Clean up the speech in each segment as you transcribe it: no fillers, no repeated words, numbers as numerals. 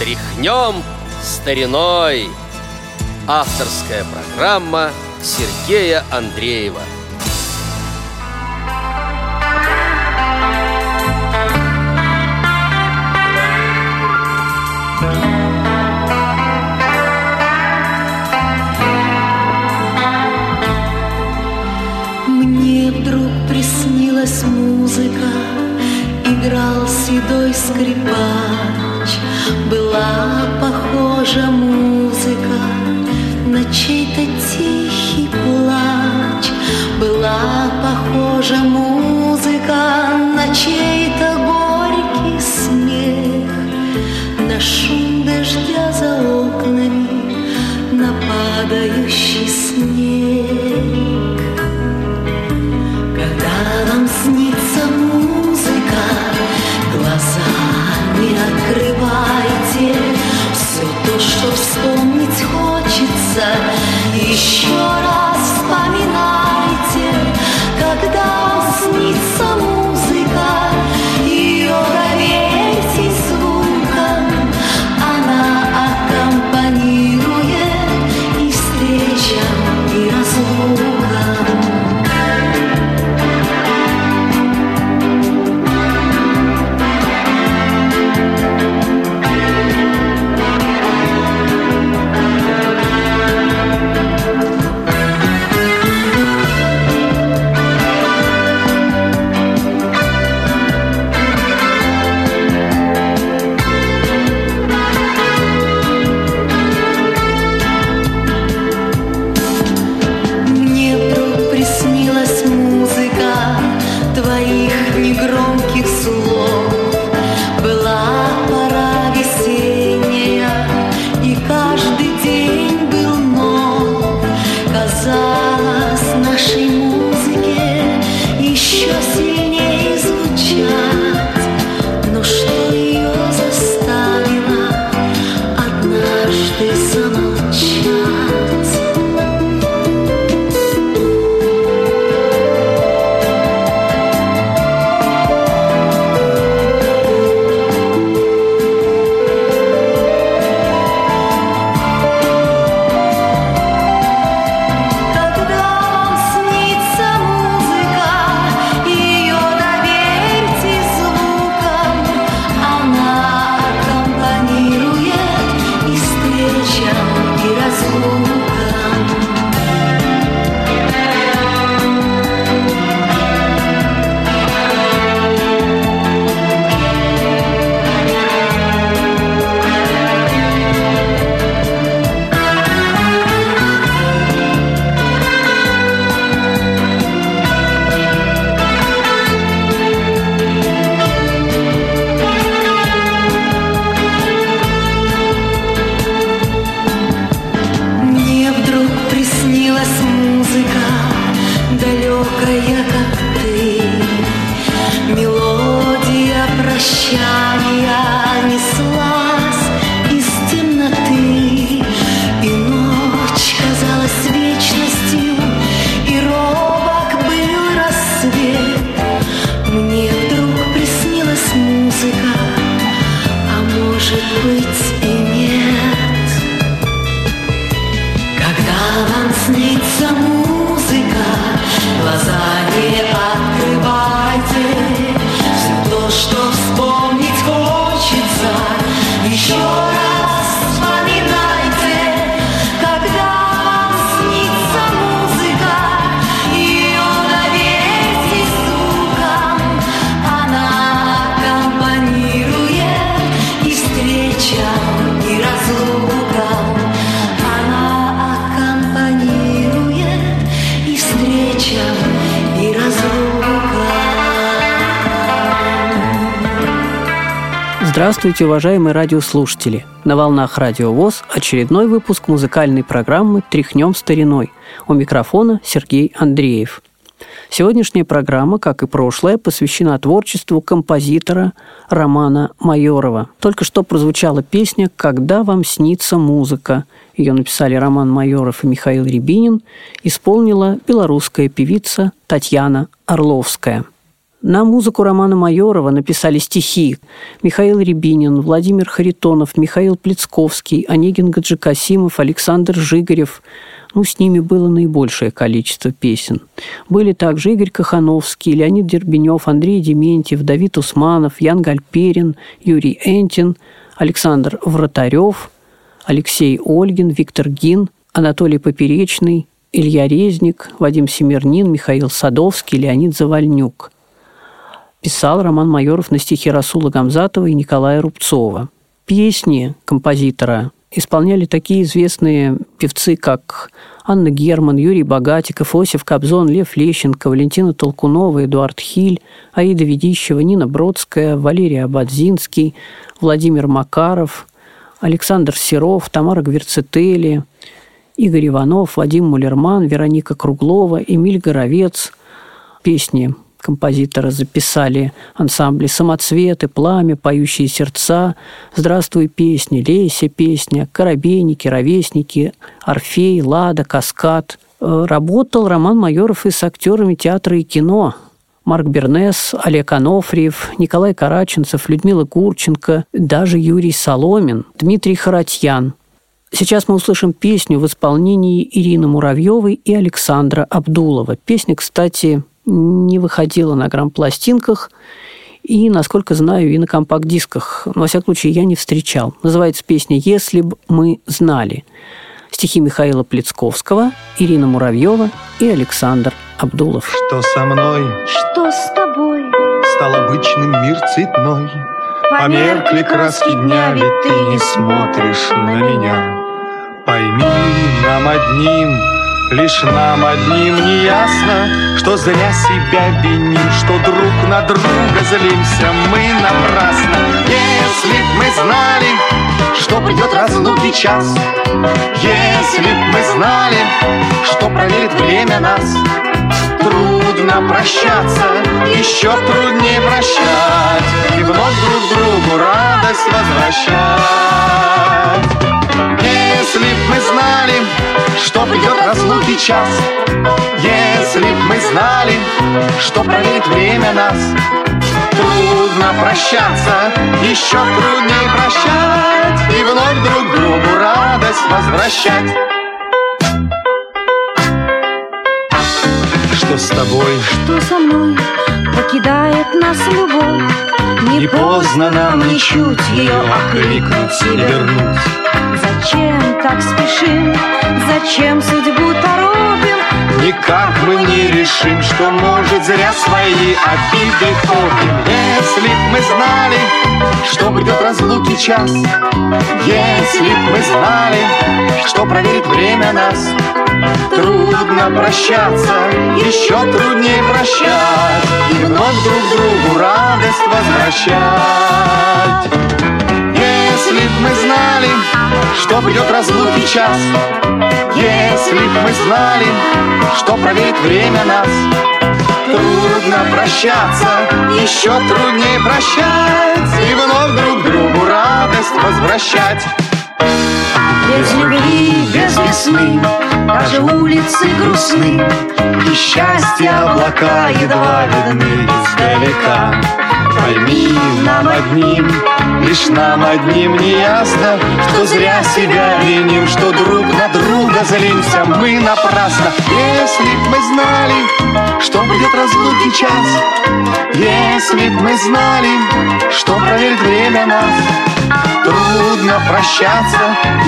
Тряхнем стариной. Авторская программа Сергея Андреева. Мне вдруг приснилась музыка, играл седой скрипач. Была похожа музыка на чей-то тихий плач. Была похожа музыка на чей-то горький смех, на шум дождя за окнами, на падающий снег. Когда вам снится музыка, глаза не открывайте. Все то, что вспомнить хочется, еще раз вспоминайте. Когда вам снится музыка, ее доверьте звукам. Она аккомпанирует и встречам, и разлукам. Здравствуйте, уважаемые радиослушатели! На волнах Радио ВОС очередной выпуск музыкальной программы «Тряхнём стариной». У микрофона Сергей Андреев. Сегодняшняя программа, как и прошлая, посвящена творчеству композитора Романа Майорова. Только что прозвучала песня «Когда вам снится музыка». Ее написали Роман Майоров и Михаил Рябинин. Исполнила белорусская певица Татьяна Орловская. На музыку Романа Майорова написали стихи Михаил Рябинин, Владимир Харитонов, Михаил Плецковский, Онегин Гаджикасимов, Александр Жигарев. С ними было наибольшее количество песен. Были также Игорь Кахановский, Леонид Дербенев, Андрей Дементьев, Давид Усманов, Ян Гальперин, Юрий Энтин, Александр Вратарев, Алексей Ольгин, Виктор Гин, Анатолий Поперечный, Илья Резник, Вадим Семернин, Михаил Садовский, Леонид Завальнюк. Писал Роман Майоров на стихи Расула Гамзатова и Николая Рубцова. Песни композитора исполняли такие известные певцы, как Анна Герман, Юрий Богатиков, Иосиф Кобзон, Лев Лещенко, Валентина Толкунова, Эдуард Хиль, Аида Ведищева, Нина Бродская, Валерий Ободзинский, Владимир Макаров, Александр Серов, Тамара Гверцители, Игорь Иванов, Вадим Мулерман, Вероника Круглова, Эмиль Горовец. Песни композитора записали ансамбли «Самоцветы», «Пламя», «Поющие сердца», «Здравствуй, песни», «Лейся, песня», «Коробейники», «Ровесники», «Орфей», «Лада», «Каскад». Работал Роман Майоров и с актерами театра и кино. Марк Бернес, Олег Анофриев, Николай Караченцев, Людмила Гурченко, даже Юрий Соломин, Дмитрий Харатьян. Сейчас мы услышим песню в исполнении Ирины Муравьевой и Александра Абдулова. Песня, кстати, не выходила на грампластинках и, насколько знаю, и на компакт-дисках. Но, во всяком случае, я не встречал. Называется песня «Если б мы знали». Стихи Михаила Плецковского, Ирина Муравьева и Александр Абдулов. Что со мной? Что с тобой? Стал обычным мир цветной. Померкли краски дня, ведь ты не смотришь на меня. Пойми, нам одним, лишь нам одним не ясно, что зря себя виним, что друг на друга злимся мы напрасно. Если б мы знали, что придет разлуки час, если б мы знали, что проверит время нас, трудно прощаться, еще труднее прощать, и вновь друг другу радость возвращать. Если б мы знали, что придет разлуки час, если б мы знали, что проверит время нас, трудно прощаться, еще труднее прощать, и вновь друг другу радость возвращать. Что с тобой? Что со мной? Покидает нас любовь. Не поздно нам ничуть ее окликнуть и вернуть. Зачем так спешим? Зачем судьбу торопим? Никак мы не решим, что, может, зря свои обиды копим. Если б мы знали, что придет разлуки час, если б мы знали, что проверит время нас, трудно прощаться, еще труднее прощать, и вновь друг другу радость возвращать. Если б мы знали, что придет разлуки час, если б мы знали, что проверит время нас, трудно прощаться, еще труднее прощать, и вновь друг другу радость возвращать. Без любви, без весны, даже улицы грустны, и счастье облака едва видны издалека. Пойми, нам одним, лишь нам одним не ясно, что зря себя виним, что друг на друга злимся мы напрасно. Если б мы знали, что придет разлуки час, если б мы знали, что проверит время нас, трудно прощаться,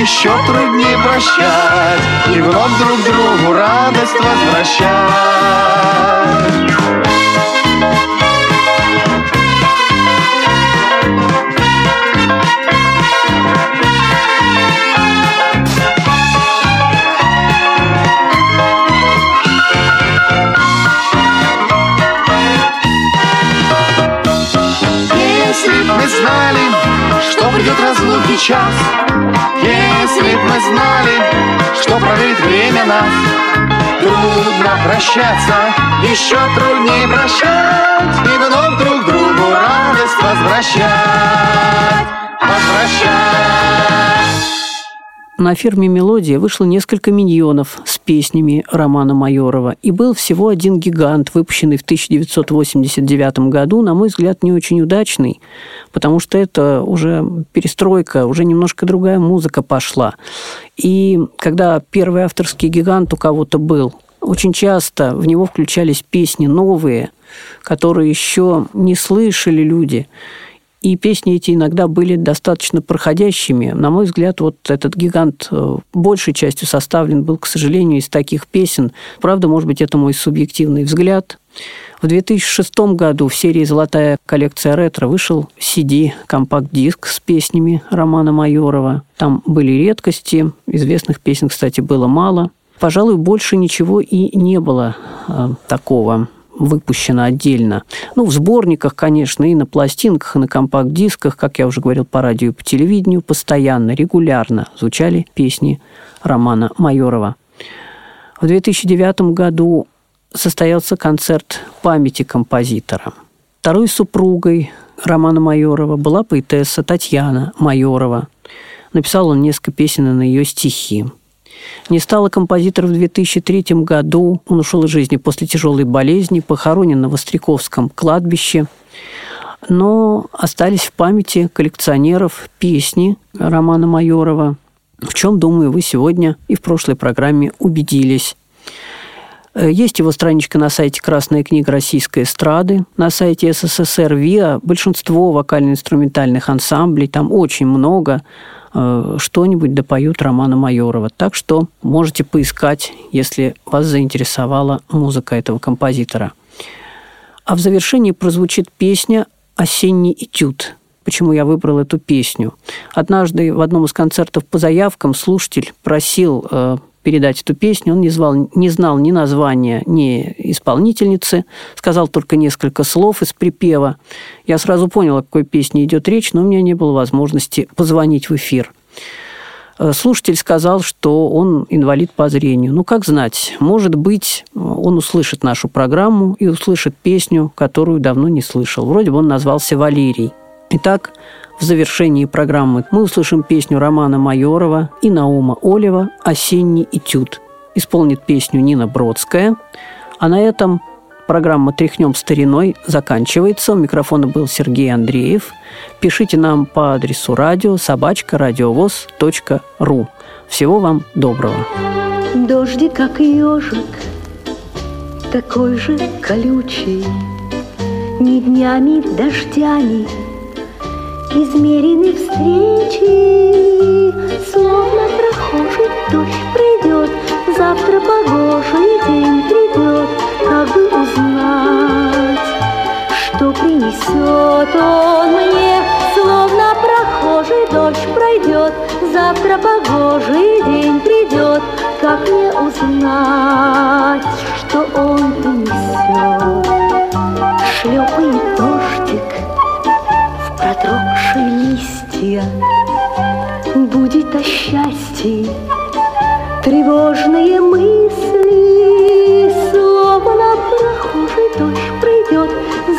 еще труднее прощать, и вновь друг другу радость возвращать. Если б мы знали, что придет разлуки час, если б мы знали, что проверит время нас, трудно прощаться, еще труднее прощать, и вновь друг другу радость возвращать. на фирме «Мелодия» вышло несколько миньонов с песнями Романа Майорова. И был всего один гигант, выпущенный в 1989 году, на мой взгляд, не очень удачный, потому что это уже перестройка, уже немножко другая музыка пошла. И когда первый авторский гигант у кого-то был, очень часто в него включались песни новые, которые еще не слышали люди. И песни эти иногда были достаточно проходящими. На мой взгляд, вот этот гигант большей частью составлен был, к сожалению, из таких песен. Правда, может быть, это мой субъективный взгляд. В 2006 году в серии «Золотая коллекция ретро» вышел CD, компакт-диск с песнями Романа Майорова. Там были редкости, известных песен, кстати, было мало. Пожалуй, больше ничего и не было такого выпущено отдельно. Ну, в сборниках, конечно, и на пластинках, и на компакт-дисках, как я уже говорил, по радио и по телевидению, постоянно, регулярно звучали песни Романа Майорова. В 2009 году состоялся концерт памяти композитора. Второй супругой Романа Майорова была поэтесса Татьяна Майорова. Написал он несколько песен на ее стихи. Не стало композитора в 2003 году. Он ушел из жизни после тяжелой болезни, похоронен на Востряковском кладбище. Но остались в памяти коллекционеров песни Романа Майорова, в чем, думаю, вы сегодня и в прошлой программе убедились. Есть его страничка на сайте «Красная книга российской эстрады», на сайте СССР ВИА. Большинство вокально-инструментальных ансамблей, там очень много, что-нибудь допоют Романа Майорова. Так что можете поискать, если вас заинтересовала музыка этого композитора. А в завершении прозвучит песня «Осенний этюд». Почему я выбрал эту песню? Однажды в одном из концертов по заявкам слушатель просил передать эту песню. Он не знал ни названия, ни исполнительницы, сказал только несколько слов из припева. Я сразу понял, о какой песне идет речь, но у меня не было возможности позвонить в эфир. Слушатель сказал, что он инвалид по зрению. Ну, как знать, может быть, он услышит нашу программу и услышит песню, которую давно не слышал. Вроде бы он назвался «Валерий». Итак, в завершении программы мы услышим песню Романа Майорова и Наума Олева «Осенний этюд». Исполнит песню Нина Бродская. А на этом программа «Тряхнем стариной» заканчивается. У микрофона был Сергей Андреев. Пишите нам по адресу radio@radiovoz.ru. Всего вам доброго. Дождик, как ежик, такой же колючий, не днями дождями измерены встречи, словно прохожий дождь придет, завтра погожий день придет, как бы узнать, что принесет он мне, словно прохожий дождь пройдет, завтра погожий день придет, как мне узнать, что он принесет, шлепает дождик. Протрогшие листья, будет о счастье, тревожные мысли, словно прохожий дождь придет,